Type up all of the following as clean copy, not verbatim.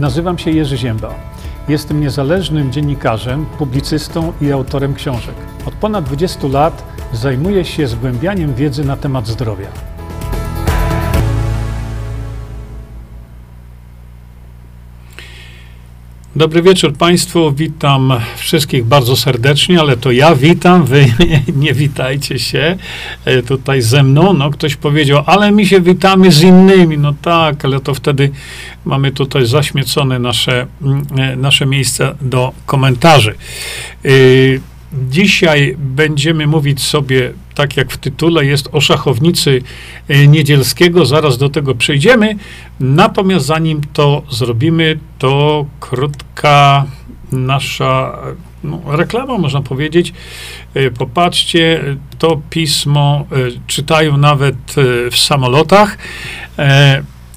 Nazywam się Jerzy Zięba. Jestem niezależnym dziennikarzem, publicystą i autorem książek. Od ponad 20 lat zajmuję się zgłębianiem wiedzy na temat zdrowia. Dobry wieczór Państwu, witam wszystkich bardzo serdecznie, ale to ja witam, wy nie witajcie się tutaj ze mną. No, ktoś powiedział, ale my się witamy z innymi. No tak, ale to wtedy mamy tutaj zaśmiecone nasze miejsce do komentarzy. Dzisiaj będziemy mówić sobie, tak jak w tytule jest, o szachownicy Niedzielskiego. Zaraz do tego przejdziemy. Natomiast zanim to zrobimy, to krótka nasza reklama, można powiedzieć. Popatrzcie, to pismo czytają nawet w samolotach.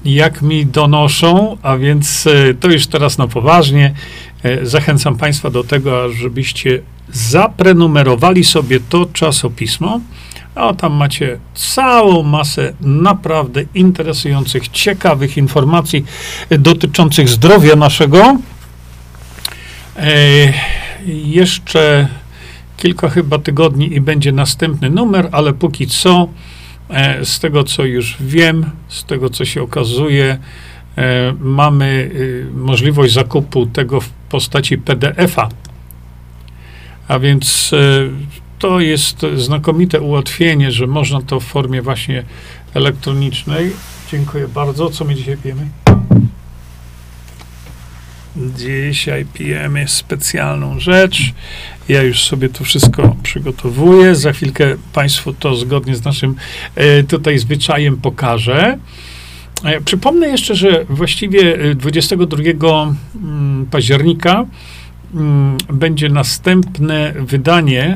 Jak mi donoszą, a więc to już teraz na poważnie. Zachęcam Państwa do tego, żebyście zaprenumerowali sobie to czasopismo, a tam macie całą masę naprawdę interesujących, ciekawych informacji dotyczących zdrowia naszego. Jeszcze kilka chyba tygodni i będzie następny numer, ale póki co, z tego co już wiem, z tego co się okazuje, mamy możliwość zakupu tego w postaci PDF-a. A więc to jest znakomite ułatwienie, że można to w formie właśnie elektronicznej. Dziękuję bardzo. Co my dzisiaj pijemy? Dzisiaj pijemy specjalną rzecz. Ja już sobie to wszystko przygotowuję. Za chwilkę Państwu to zgodnie z naszym tutaj zwyczajem pokażę. Przypomnę jeszcze, że właściwie 22 października będzie następne wydanie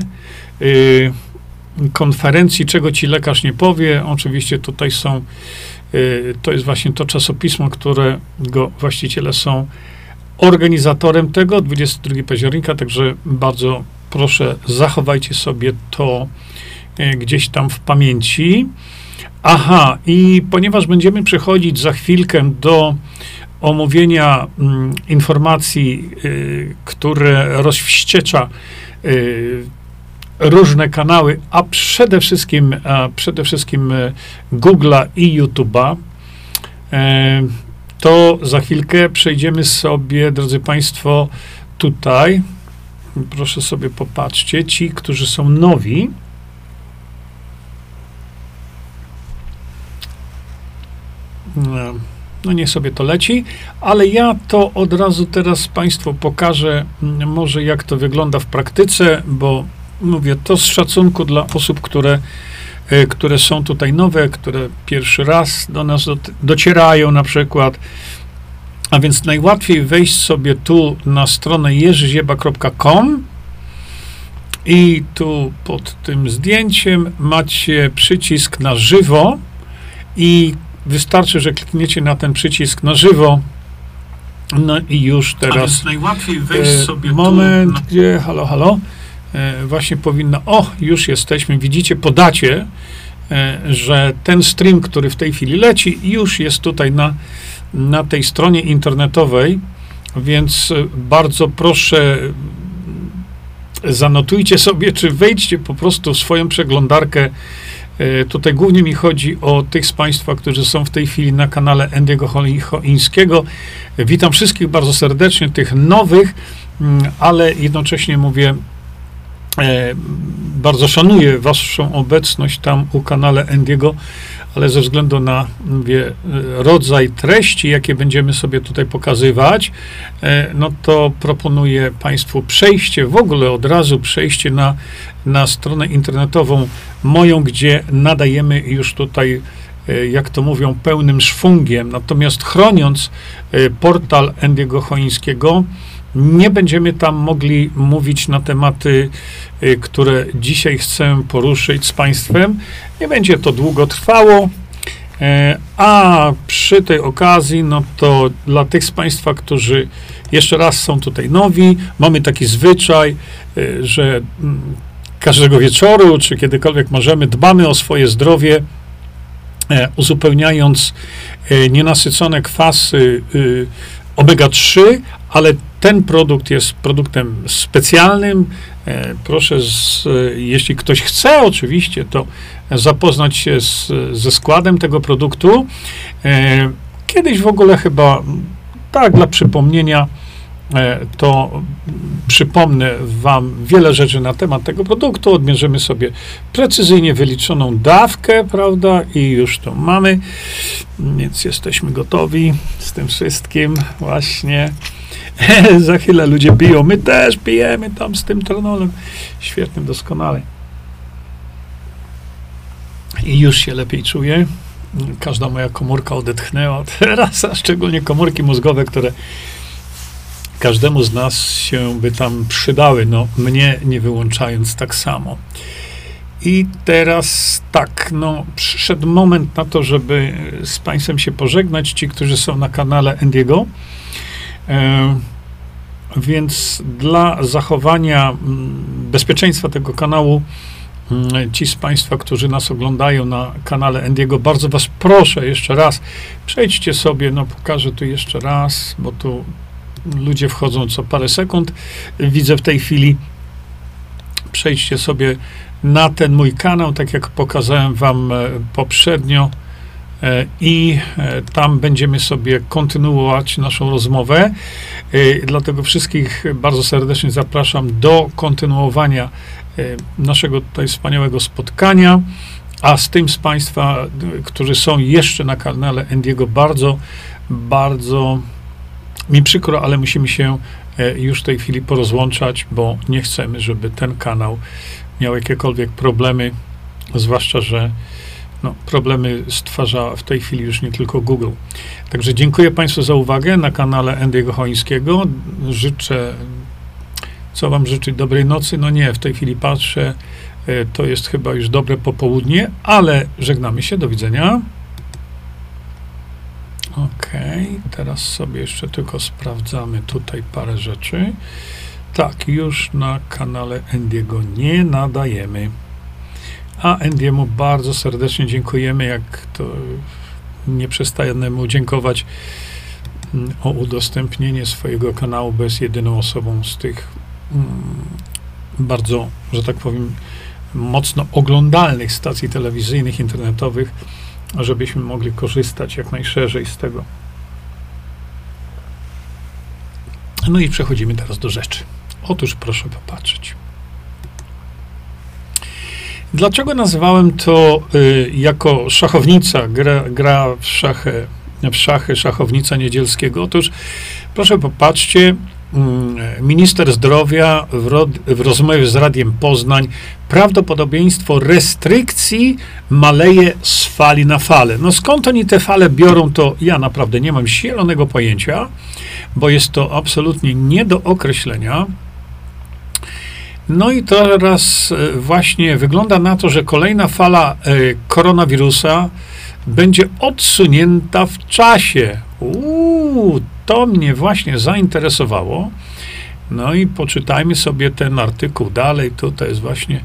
konferencji, czego ci lekarz nie powie. Oczywiście tutaj są, to jest właśnie to czasopismo, którego właściciele są organizatorem tego, 22 października, także bardzo proszę, zachowajcie sobie to gdzieś tam w pamięci. Aha, i ponieważ będziemy przechodzić za chwilkę do omówienia informacji, które rozwściecza różne kanały, a przede wszystkim Google'a i YouTube'a, to za chwilkę przejdziemy sobie, drodzy Państwo, tutaj. Proszę sobie popatrzcie, ci, którzy są nowi, no niech sobie to leci, ale ja to od razu teraz Państwu pokażę, może jak to wygląda w praktyce, bo mówię to z szacunku dla osób, które są tutaj nowe, które pierwszy raz do nas docierają na przykład. A więc najłatwiej wejść sobie tu na stronę jerzyzieba.com i tu pod tym zdjęciem macie przycisk na żywo i wystarczy, że klikniecie na ten przycisk na żywo. No i już teraz. A więc najłatwiej wejść sobie moment, tu, gdzie, halo, właśnie powinno, już jesteśmy, widzicie, podacie, że ten stream, który w tej chwili leci, już jest tutaj na tej stronie internetowej, więc bardzo proszę, zanotujcie sobie, czy wejdźcie po prostu w swoją przeglądarkę. Tutaj głównie mi chodzi o tych z Państwa, którzy są w tej chwili na kanale Andrzeja Choińskiego. Witam wszystkich bardzo serdecznie, tych nowych, ale jednocześnie mówię, bardzo szanuję Waszą obecność tam u kanale Andrzeja, ale ze względu na, mówię, rodzaj treści, jakie będziemy sobie tutaj pokazywać, no to proponuję Państwu przejście, w ogóle od razu przejście na stronę internetową moją, gdzie nadajemy już tutaj, jak to mówią, pełnym szwungiem. Natomiast chroniąc portal Andrzeja Choińskiego, nie będziemy tam mogli mówić na tematy, które dzisiaj chcę poruszyć z Państwem. Nie będzie to długo trwało, a przy tej okazji, no to dla tych z Państwa, którzy jeszcze raz są tutaj nowi, mamy taki zwyczaj, że każdego wieczoru, czy kiedykolwiek możemy, dbamy o swoje zdrowie, uzupełniając nienasycone kwasy Omega 3, ale ten produkt jest produktem specjalnym. Proszę, jeśli ktoś chce oczywiście, to zapoznać się ze składem tego produktu. Kiedyś w ogóle chyba, tak dla przypomnienia, to przypomnę wam wiele rzeczy na temat tego produktu. Odmierzymy sobie precyzyjnie wyliczoną dawkę, prawda? I już to mamy, więc jesteśmy gotowi z tym wszystkim. Właśnie za chwilę ludzie piją. My też pijemy tam z tym tronolem. Świetnie, doskonale. I już się lepiej czuję. Każda moja komórka odetchnęła teraz, a szczególnie komórki mózgowe, które każdemu z nas się by tam przydały, no mnie nie wyłączając tak samo. I teraz tak, no przyszedł moment na to, żeby z państwem się pożegnać, ci, którzy są na kanale Andiego. Więc dla zachowania bezpieczeństwa tego kanału, ci z państwa, którzy nas oglądają na kanale Andiego, bardzo was proszę jeszcze raz, przejdźcie sobie, no pokażę tu jeszcze raz, bo tu ludzie wchodzą co parę sekund. Widzę w tej chwili. Przejdźcie sobie na ten mój kanał, tak jak pokazałem wam poprzednio i tam będziemy sobie kontynuować naszą rozmowę. Dlatego wszystkich bardzo serdecznie zapraszam do kontynuowania naszego tutaj wspaniałego spotkania. A z tym z państwa, którzy są jeszcze na kanale Andiego, bardzo mi przykro, ale musimy się już w tej chwili porozłączać, bo nie chcemy, żeby ten kanał miał jakiekolwiek problemy, zwłaszcza, że no, problemy stwarza w tej chwili już nie tylko Google. Także dziękuję państwu za uwagę na kanale Andrzeja Choińskiego. Życzę, co wam życzyć, dobrej nocy. No nie, w tej chwili patrzę, to jest chyba już dobre popołudnie, ale żegnamy się, do widzenia. OK, teraz sobie jeszcze tylko sprawdzamy tutaj parę rzeczy. Tak, już na kanale Andiego nie nadajemy. A Andiemu bardzo serdecznie dziękujemy, jak to nie przestajemy mu dziękować o udostępnienie swojego kanału, bo jest jedyną osobą z tych bardzo, że tak powiem, mocno oglądalnych stacji telewizyjnych, internetowych, żebyśmy mogli korzystać jak najszerzej z tego. No i przechodzimy teraz do rzeczy. Otóż proszę popatrzeć. Dlaczego nazwałem to jako szachownica, gra w szachy, szachownica Niedzielskiego? Otóż proszę popatrzcie, minister zdrowia w rozmowie z Radiem Poznań: prawdopodobieństwo restrykcji maleje z fali na falę. No skąd oni te fale biorą, to ja naprawdę nie mam zielonego pojęcia, bo jest to absolutnie nie do określenia. No i teraz właśnie wygląda na to, że kolejna fala koronawirusa będzie odsunięta w czasie. To mnie właśnie zainteresowało. No i poczytajmy sobie ten artykuł dalej. Tutaj jest właśnie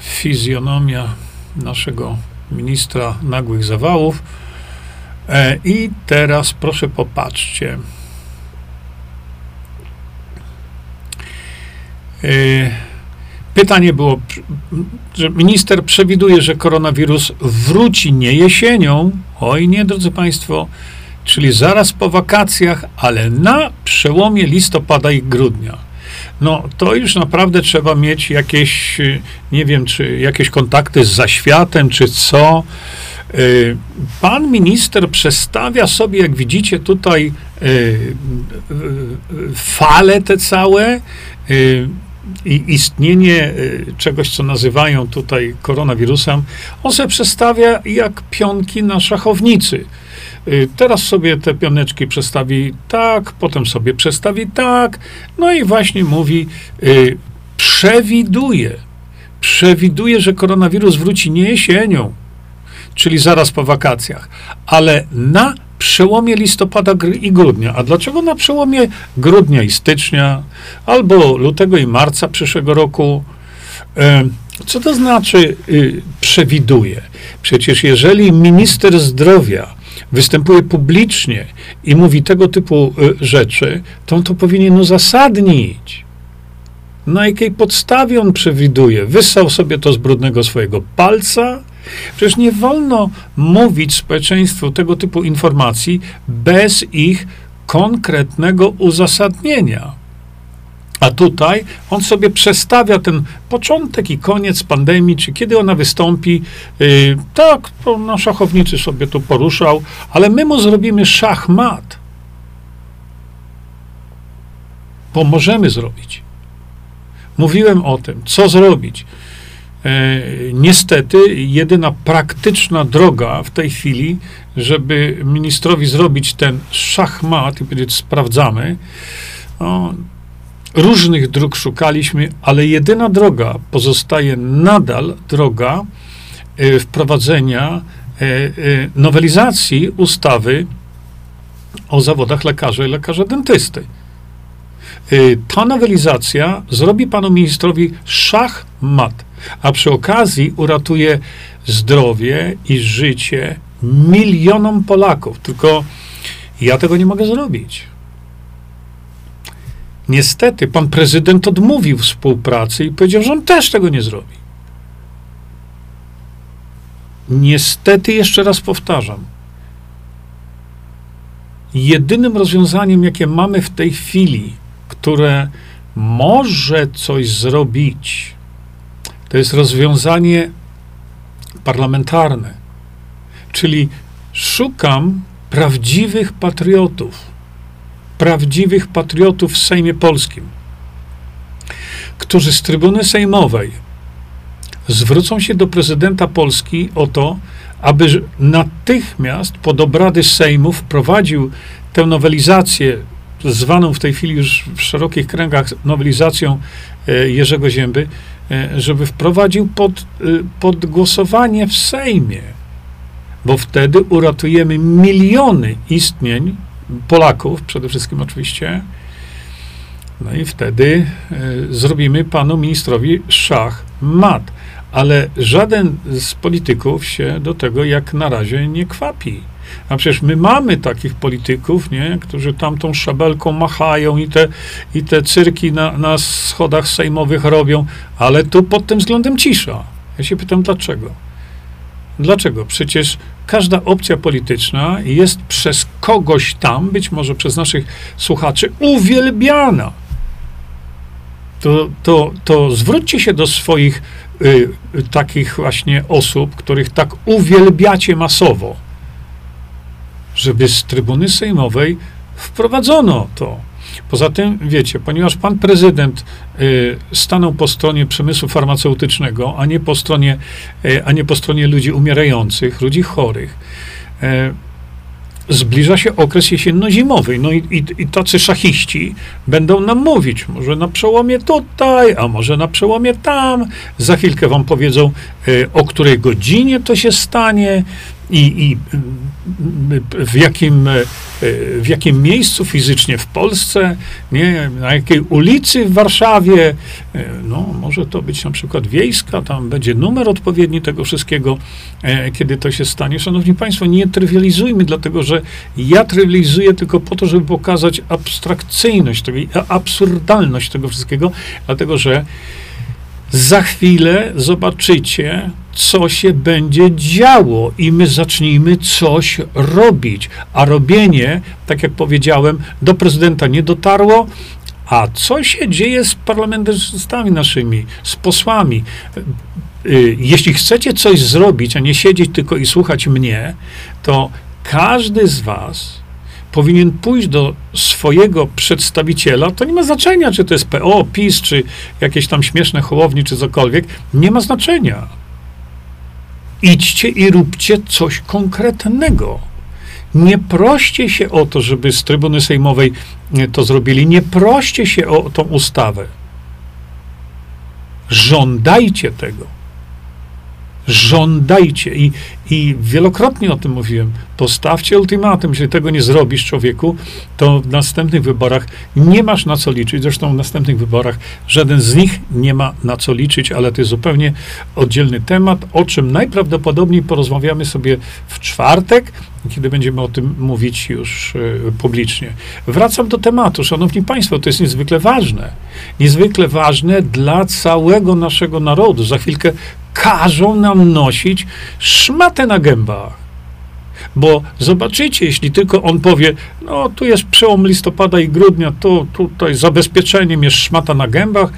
fizjonomia naszego ministra nagłych zawałów. I teraz proszę popatrzcie. Pytanie było, że minister przewiduje, że koronawirus wróci nie jesienią. Oj nie, drodzy państwo, czyli zaraz po wakacjach, ale na przełomie listopada i grudnia. No, to już naprawdę trzeba mieć jakieś, nie wiem, czy jakieś kontakty z zaświatem, czy co. Pan minister przestawia sobie, jak widzicie tutaj, fale te całe i istnienie czegoś, co nazywają tutaj koronawirusem. On sobie przestawia jak pionki na szachownicy. Teraz sobie te pioneczki przestawi tak, potem sobie przestawi tak, no i właśnie mówi, przewiduje, że koronawirus wróci nie jesienią, czyli zaraz po wakacjach, ale na przełomie listopada i grudnia. A dlaczego na przełomie grudnia i stycznia, albo lutego i marca przyszłego roku? Co to znaczy przewiduje? Przecież jeżeli minister zdrowia występuje publicznie i mówi tego typu rzeczy, to on to powinien uzasadnić. Na jakiej podstawie on przewiduje? Wyssał sobie to z brudnego swojego palca? Przecież nie wolno mówić społeczeństwu tego typu informacji bez ich konkretnego uzasadnienia. A tutaj on sobie przestawia ten początek i koniec pandemii, czy kiedy ona wystąpi. Tak, no, szachowniczy sobie tu poruszał, ale my mu zrobimy szachmat. Bo możemy zrobić. Mówiłem o tym, co zrobić. Niestety, jedyna praktyczna droga w tej chwili, żeby ministrowi zrobić ten szachmat i powiedzieć, sprawdzamy, no, różnych dróg szukaliśmy, ale jedyna droga pozostaje nadal droga wprowadzenia nowelizacji ustawy o zawodach lekarza i lekarza dentysty. Ta nowelizacja zrobi panu ministrowi szachmat, a przy okazji uratuje zdrowie i życie milionom Polaków. Tylko ja tego nie mogę zrobić. Niestety, pan prezydent odmówił współpracy i powiedział, że on też tego nie zrobi. Niestety, jeszcze raz powtarzam, jedynym rozwiązaniem, jakie mamy w tej chwili, które może coś zrobić, to jest rozwiązanie parlamentarne. Czyli szukam prawdziwych patriotów w Sejmie Polskim, którzy z trybuny sejmowej zwrócą się do prezydenta Polski o to, aby natychmiast pod obrady Sejmu wprowadził tę nowelizację, zwaną w tej chwili już w szerokich kręgach nowelizacją Jerzego Zięby, żeby wprowadził pod głosowanie w Sejmie, bo wtedy uratujemy miliony istnień Polaków, przede wszystkim oczywiście, no i wtedy zrobimy panu ministrowi szachmat, ale żaden z polityków się do tego jak na razie nie kwapi. A przecież my mamy takich polityków, nie, którzy tamtą szabelką machają i te cyrki na schodach sejmowych robią, ale tu pod tym względem cisza. Ja się pytam, dlaczego? Dlaczego? Przecież każda opcja polityczna jest przez kogoś tam, być może przez naszych słuchaczy, uwielbiana. To zwróćcie się do swoich takich właśnie osób, których tak uwielbiacie masowo, żeby z trybuny sejmowej wprowadzono to. Poza tym, wiecie, ponieważ pan prezydent stanął po stronie przemysłu farmaceutycznego, a nie po stronie ludzi umierających, ludzi chorych, zbliża się okres jesienno-zimowy. No i tacy szachiści będą nam mówić, może na przełomie tutaj, a może na przełomie tam. Za chwilkę wam powiedzą, o której godzinie to się stanie i w jakim miejscu fizycznie w Polsce, nie, na jakiej ulicy w Warszawie. No, może to być na przykład Wiejska, tam będzie numer odpowiedni tego wszystkiego, kiedy to się stanie. Szanowni Państwo, nie trywializujmy, dlatego że ja trywializuję tylko po to, żeby pokazać abstrakcyjność tego i absurdalność tego wszystkiego, dlatego że za chwilę zobaczycie, co się będzie działo i my zacznijmy coś robić. A robienie, tak jak powiedziałem, do prezydenta nie dotarło. A co się dzieje z parlamentarzystami naszymi, z posłami? Jeśli chcecie coś zrobić, a nie siedzieć tylko i słuchać mnie, to każdy z was powinien pójść do swojego przedstawiciela, to nie ma znaczenia, czy to jest PO, PiS, czy jakieś tam śmieszne Hołowni, czy cokolwiek, nie ma znaczenia. Idźcie i róbcie coś konkretnego. Nie proście się o to, żeby z trybuny sejmowej to zrobili, nie proście się o tą ustawę. Żądajcie tego. Żądajcie. I wielokrotnie o tym mówiłem. Postawcie ultimatum. Jeśli tego nie zrobisz, człowieku, to w następnych wyborach nie masz na co liczyć. Zresztą w następnych wyborach żaden z nich nie ma na co liczyć, ale to jest zupełnie oddzielny temat, o czym najprawdopodobniej porozmawiamy sobie w czwartek, kiedy będziemy o tym mówić już publicznie. Wracam do tematu, szanowni państwo, to jest niezwykle ważne. Niezwykle ważne dla całego naszego narodu. Za chwilkę każą nam nosić szmatę na gębach. Bo zobaczycie, jeśli tylko on powie, no tu jest przełom listopada i grudnia, to tutaj zabezpieczeniem jest szmata na gębach,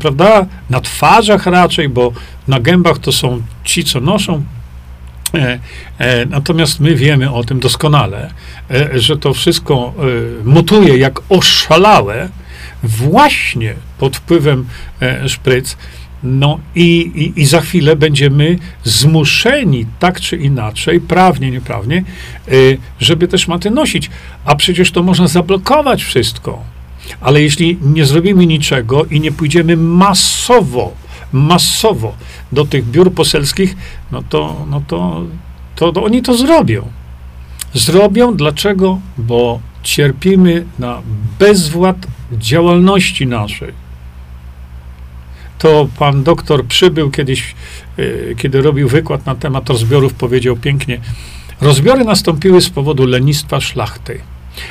prawda? Na twarzach raczej, bo na gębach to są ci, co noszą. Natomiast my wiemy o tym doskonale, że to wszystko mutuje jak oszalałe właśnie pod wpływem szpryc. No i za chwilę będziemy zmuszeni, tak czy inaczej, prawnie, nieprawnie, żeby te szmaty nosić. A przecież to można zablokować wszystko. Ale jeśli nie zrobimy niczego i nie pójdziemy masowo do tych biur poselskich, no to oni to zrobią. Zrobią. Dlaczego? Bo cierpimy na bezwład działalności naszej. To pan doktor Przybył kiedyś, kiedy robił wykład na temat rozbiorów, powiedział pięknie, rozbiory nastąpiły z powodu lenistwa szlachty.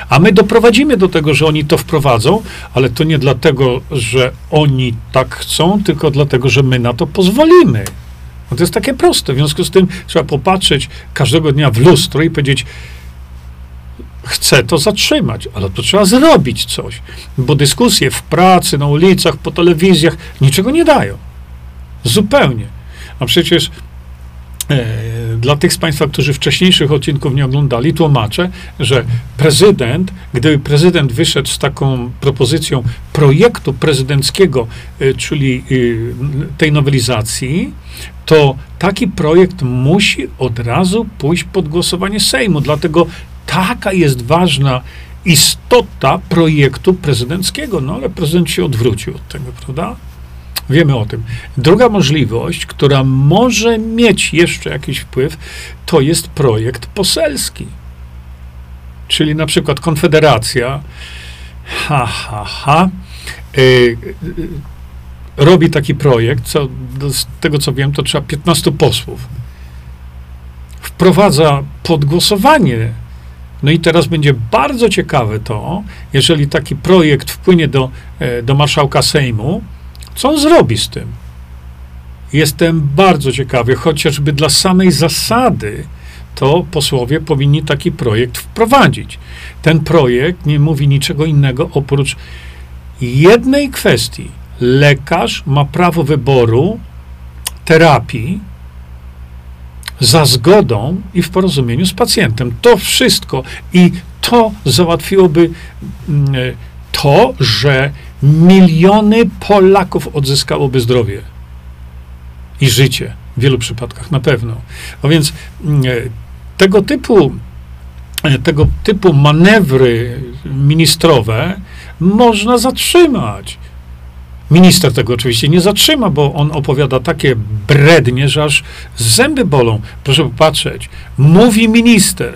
A my doprowadzimy do tego, że oni to wprowadzą, ale to nie dlatego, że oni tak chcą, tylko dlatego, że my na to pozwolimy. No to jest takie proste. W związku z tym trzeba popatrzeć każdego dnia w lustro i powiedzieć, chcę to zatrzymać, ale to trzeba zrobić coś, bo dyskusje w pracy, na ulicach, po telewizjach niczego nie dają. Zupełnie. A przecież dla tych z państwa, którzy wcześniejszych odcinków nie oglądali, tłumaczę, że gdyby prezydent wyszedł z taką propozycją projektu prezydenckiego, czyli tej nowelizacji, to taki projekt musi od razu pójść pod głosowanie Sejmu. Dlatego taka jest ważna istota projektu prezydenckiego. No ale prezydent się odwrócił od tego, prawda? Wiemy o tym. Druga możliwość, która może mieć jeszcze jakiś wpływ, to jest projekt poselski. Czyli na przykład Konfederacja robi taki projekt, co, z tego co wiem, to trzeba 15 posłów. Wprowadza pod głosowanie. No i teraz będzie bardzo ciekawe to, jeżeli taki projekt wpłynie do marszałka Sejmu, co on zrobi z tym? Jestem bardzo ciekawy, chociażby dla samej zasady, to posłowie powinni taki projekt wprowadzić. Ten projekt nie mówi niczego innego oprócz jednej kwestii. Lekarz ma prawo wyboru terapii za zgodą i w porozumieniu z pacjentem. To wszystko. I to załatwiłoby to, że miliony Polaków odzyskałoby zdrowie i życie w wielu przypadkach, na pewno. No więc tego typu manewry ministrowe można zatrzymać. Minister tego oczywiście nie zatrzyma, bo on opowiada takie brednie, że aż zęby bolą. Proszę popatrzeć, mówi minister.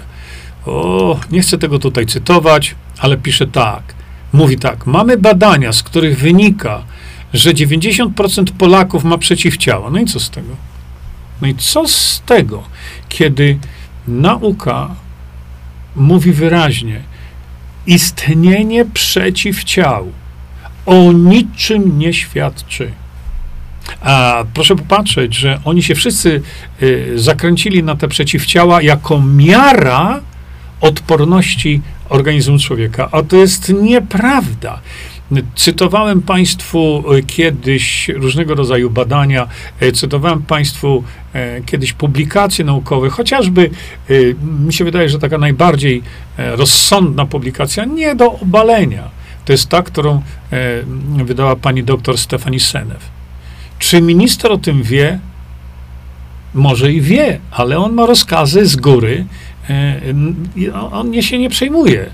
O, nie chcę tego tutaj cytować, ale pisze tak. Mówi tak, mamy badania, z których wynika, że 90% Polaków ma przeciwciała. No i co z tego? No i co z tego, kiedy nauka mówi wyraźnie, istnienie przeciwciał o niczym nie świadczy. A proszę popatrzeć, że oni się wszyscy zakręcili na te przeciwciała jako miara odporności organizmu człowieka. A to jest nieprawda. Cytowałem państwu kiedyś różnego rodzaju badania, cytowałem państwu kiedyś publikacje naukowe, chociażby mi się wydaje, że taka najbardziej rozsądna publikacja, nie do obalenia. To jest ta, którą wydała pani doktor Stefani Senew. Czy minister o tym wie? Może i wie, ale on ma rozkazy z góry, on się nie przejmuje.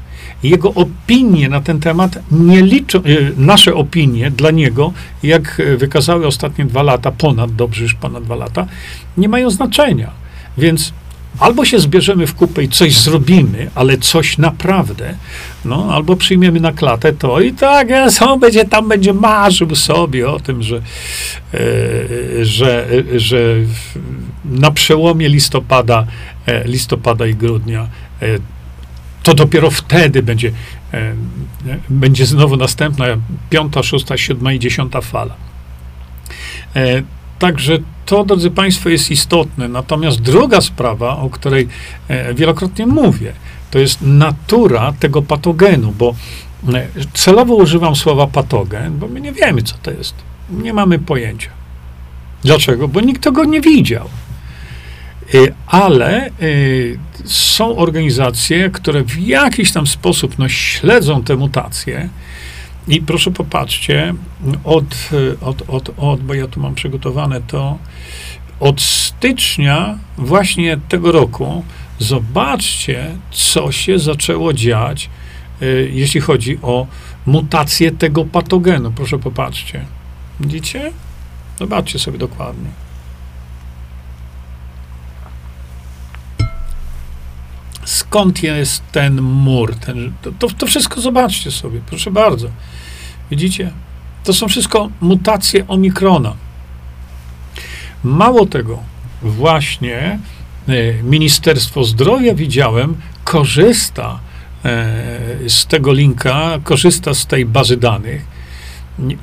Jego opinie na ten temat nie liczą, nasze opinie dla niego, jak wykazały ostatnie 2 lata, ponad 2 lata, nie mają znaczenia. Więc albo się zbierzemy w kupę i coś zrobimy, ale coś naprawdę, no, albo przyjmiemy na klatę to i tak, on będzie tam, będzie marzył sobie o tym, że na przełomie listopada listopada i grudnia, to dopiero wtedy będzie znowu następna 5., 6., 7. i 10. fala. Także to, drodzy Państwo, jest istotne. Natomiast druga sprawa, o której wielokrotnie mówię, to jest natura tego patogenu, bo celowo używam słowa patogen, bo my nie wiemy, co to jest. Nie mamy pojęcia. Dlaczego? Bo nikt tego nie widział. Ale są organizacje, które w jakiś tam sposób śledzą te mutacje. I proszę popatrzcie, bo ja tu mam przygotowane to, od stycznia właśnie tego roku zobaczcie, co się zaczęło dziać, jeśli chodzi o mutację tego patogenu. Proszę popatrzcie. Widzicie? Zobaczcie sobie dokładnie. Skąd jest ten mur? To wszystko zobaczcie sobie, proszę bardzo. Widzicie? To są wszystko mutacje Omikrona. Mało tego, właśnie Ministerstwo Zdrowia, widziałem, korzysta z tego linka, korzysta z tej bazy danych.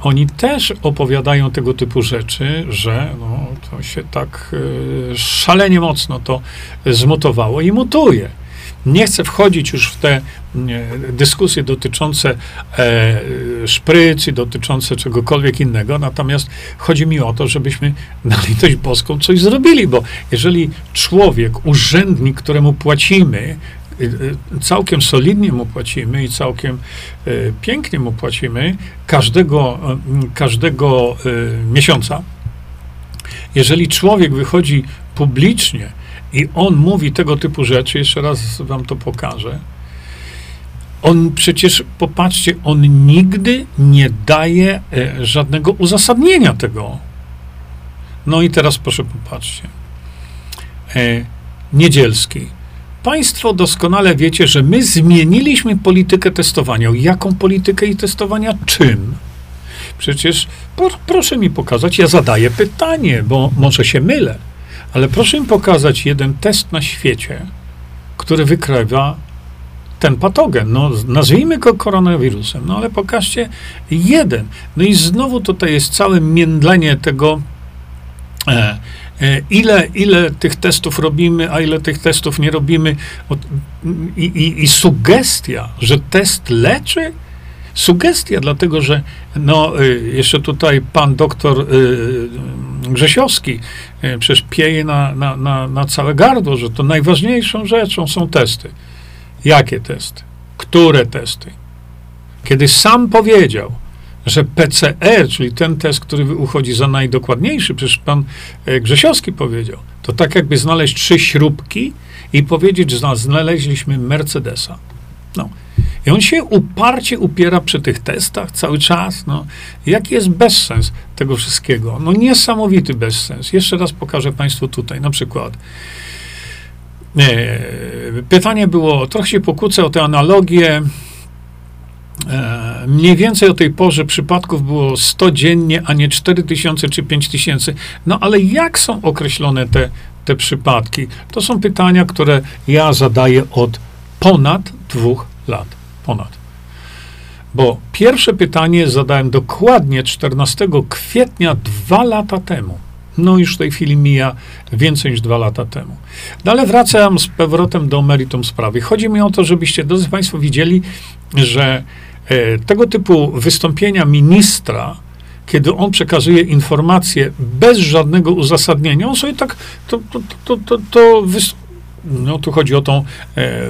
Oni też opowiadają tego typu rzeczy, że no, to się tak szalenie mocno to zmutowało i mutuje. Nie chcę wchodzić już w te dyskusje dotyczące szpryc i dotyczące czegokolwiek innego, natomiast chodzi mi o to, żebyśmy na litość boską coś zrobili, bo jeżeli człowiek, urzędnik, któremu płacimy, całkiem solidnie mu płacimy i całkiem pięknie mu płacimy każdego miesiąca, jeżeli człowiek wychodzi publicznie i on mówi tego typu rzeczy, jeszcze raz wam to pokażę, on przecież, popatrzcie, on nigdy nie daje żadnego uzasadnienia tego. No i teraz proszę popatrzcie. Niedzielski. Państwo doskonale wiecie, że my zmieniliśmy politykę testowania. Jaką politykę i testowania? Czym? Przecież proszę mi pokazać, ja zadaję pytanie, bo może się mylę, ale proszę mi pokazać jeden test na świecie, który wykrywa ten patogen. No, nazwijmy go koronawirusem, no ale pokażcie jeden. No i znowu tutaj jest całe międlenie tego, ile tych testów robimy, a ile tych testów nie robimy. I sugestia, że test leczy? Sugestia, dlatego że no, jeszcze tutaj pan doktor Grzesiowski przecież pieje na całe gardło, że to najważniejszą rzeczą są testy. Jakie testy? Które testy? Kiedy sam powiedział, że PCR, czyli ten test, który uchodzi za najdokładniejszy, przecież pan Grzesiowski powiedział, to tak jakby znaleźć 3 śrubki i powiedzieć, że znaleźliśmy Mercedesa. No. I on się uparcie upiera przy tych testach cały czas. No. Jaki jest bezsens tego wszystkiego? No niesamowity bezsens. Jeszcze raz pokażę Państwu tutaj, na przykład. Pytanie było, trochę się pokłócę o tę analogię. Mniej więcej o tej porze przypadków było 100 dziennie, a nie 4000 czy 5000. No ale jak są określone te przypadki? To są pytania, które ja zadaję od ponad 2 lat. Ponad. Bo pierwsze pytanie zadałem dokładnie 14 kwietnia 2 lata temu. No już w tej chwili mija więcej niż 2 lata temu. No ale wracam z powrotem do meritum sprawy. Chodzi mi o to, żebyście, drodzy Państwo, widzieli, że tego typu wystąpienia ministra, kiedy on przekazuje informacje bez żadnego uzasadnienia, on sobie tak no tu chodzi o tą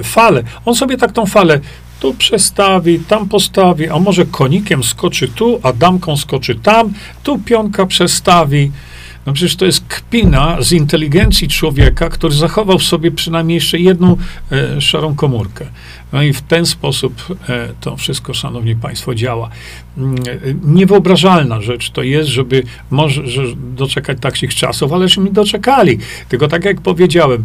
falę. On sobie tak tą falę tu przestawi, tam postawi, a może konikiem skoczy tu, a damką skoczy tam, tu pionka przestawi. No przecież to jest kpina z inteligencji człowieka, który zachował w sobie przynajmniej jeszcze jedną szarą komórkę. No i w ten sposób to wszystko, szanowni Państwo, działa. Niewyobrażalna rzecz to jest, żeby może doczekać takich czasów, aleśmy mi doczekali. Tylko tak jak powiedziałem,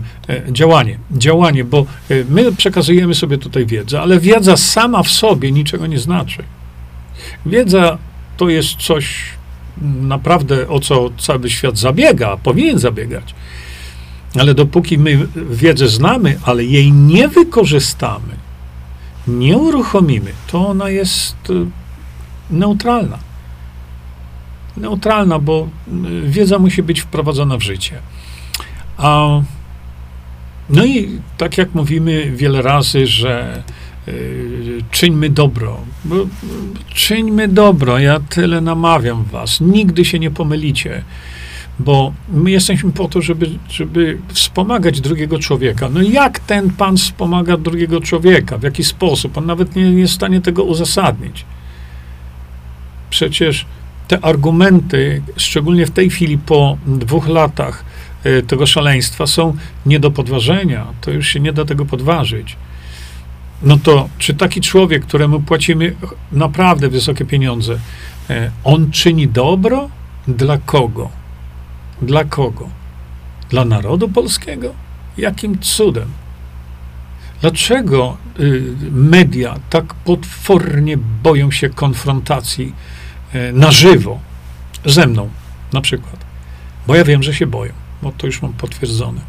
działanie, bo my przekazujemy sobie tutaj wiedzę, ale wiedza sama w sobie niczego nie znaczy. Wiedza to jest coś naprawdę, o co cały świat zabiega, powinien zabiegać. Ale dopóki my wiedzę znamy, ale jej nie wykorzystamy, nie uruchomimy, to ona jest neutralna. Neutralna, bo wiedza musi być wprowadzona w życie. No i tak jak mówimy wiele razy, że czyńmy dobro. Czyńmy dobro, ja tyle namawiam was. Nigdy się nie pomylicie, bo my jesteśmy po to, żeby wspomagać drugiego człowieka. No jak ten pan wspomaga drugiego człowieka? W jaki sposób? On nawet nie jest w stanie tego uzasadnić. Przecież te argumenty, szczególnie w tej chwili po 2 latach tego szaleństwa, są nie do podważenia. To już się nie da tego podważyć. No to czy taki człowiek, któremu płacimy naprawdę wysokie pieniądze, on czyni dobro? Dla kogo? Dla kogo? Dla narodu polskiego? Jakim cudem? Dlaczego media tak potwornie boją się konfrontacji na żywo ze mną na przykład? Bo ja wiem, że się boją, bo to już mam potwierdzone.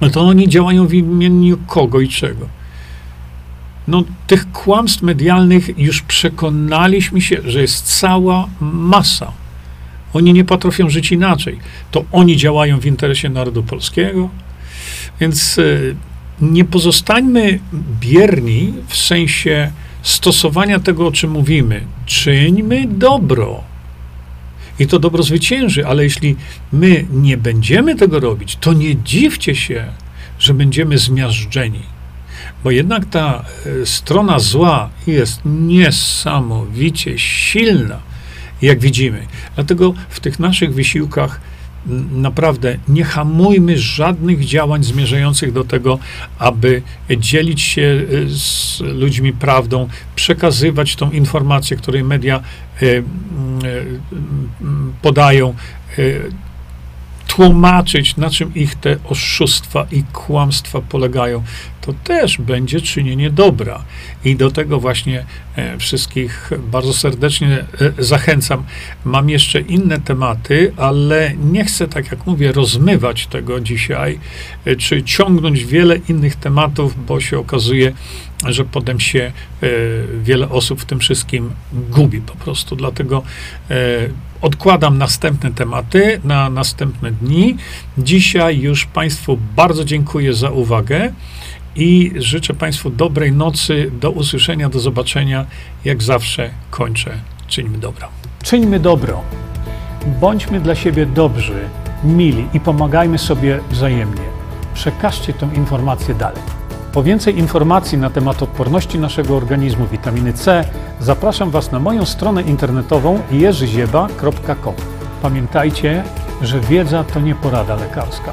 Ale to oni działają w imieniu kogo i czego? No, tych kłamstw medialnych już przekonaliśmy się, że jest cała masa. Oni nie potrafią żyć inaczej. To oni działają w interesie narodu polskiego. Więc nie pozostańmy bierni w sensie stosowania tego, o czym mówimy. Czyńmy dobro. I to dobro zwycięży, ale jeśli my nie będziemy tego robić, to nie dziwcie się, że będziemy zmiażdżeni. Bo jednak ta strona zła jest niesamowicie silna, jak widzimy. Dlatego w tych naszych wysiłkach naprawdę nie hamujmy żadnych działań zmierzających do tego, aby dzielić się z ludźmi prawdą, przekazywać tą informację, której media podają, tłumaczyć, na czym ich te oszustwa i kłamstwa polegają, to też będzie czynienie dobra. I do tego właśnie wszystkich bardzo serdecznie zachęcam. Mam jeszcze inne tematy, ale nie chcę, tak jak mówię, rozmywać tego dzisiaj, czy ciągnąć wiele innych tematów, bo się okazuje, że potem się wiele osób w tym wszystkim gubi po prostu. Dlatego odkładam następne tematy na następne dni. Dzisiaj już państwu bardzo dziękuję za uwagę i życzę państwu dobrej nocy. Do usłyszenia, do zobaczenia. Jak zawsze kończę. Czyńmy dobro. Czyńmy dobro. Bądźmy dla siebie dobrzy, mili i pomagajmy sobie wzajemnie. Przekażcie tę informację dalej. Po więcej informacji na temat odporności naszego organizmu witaminy C zapraszam was na moją stronę internetową jerzyzieba.com. Pamiętajcie, że wiedza to nie porada lekarska.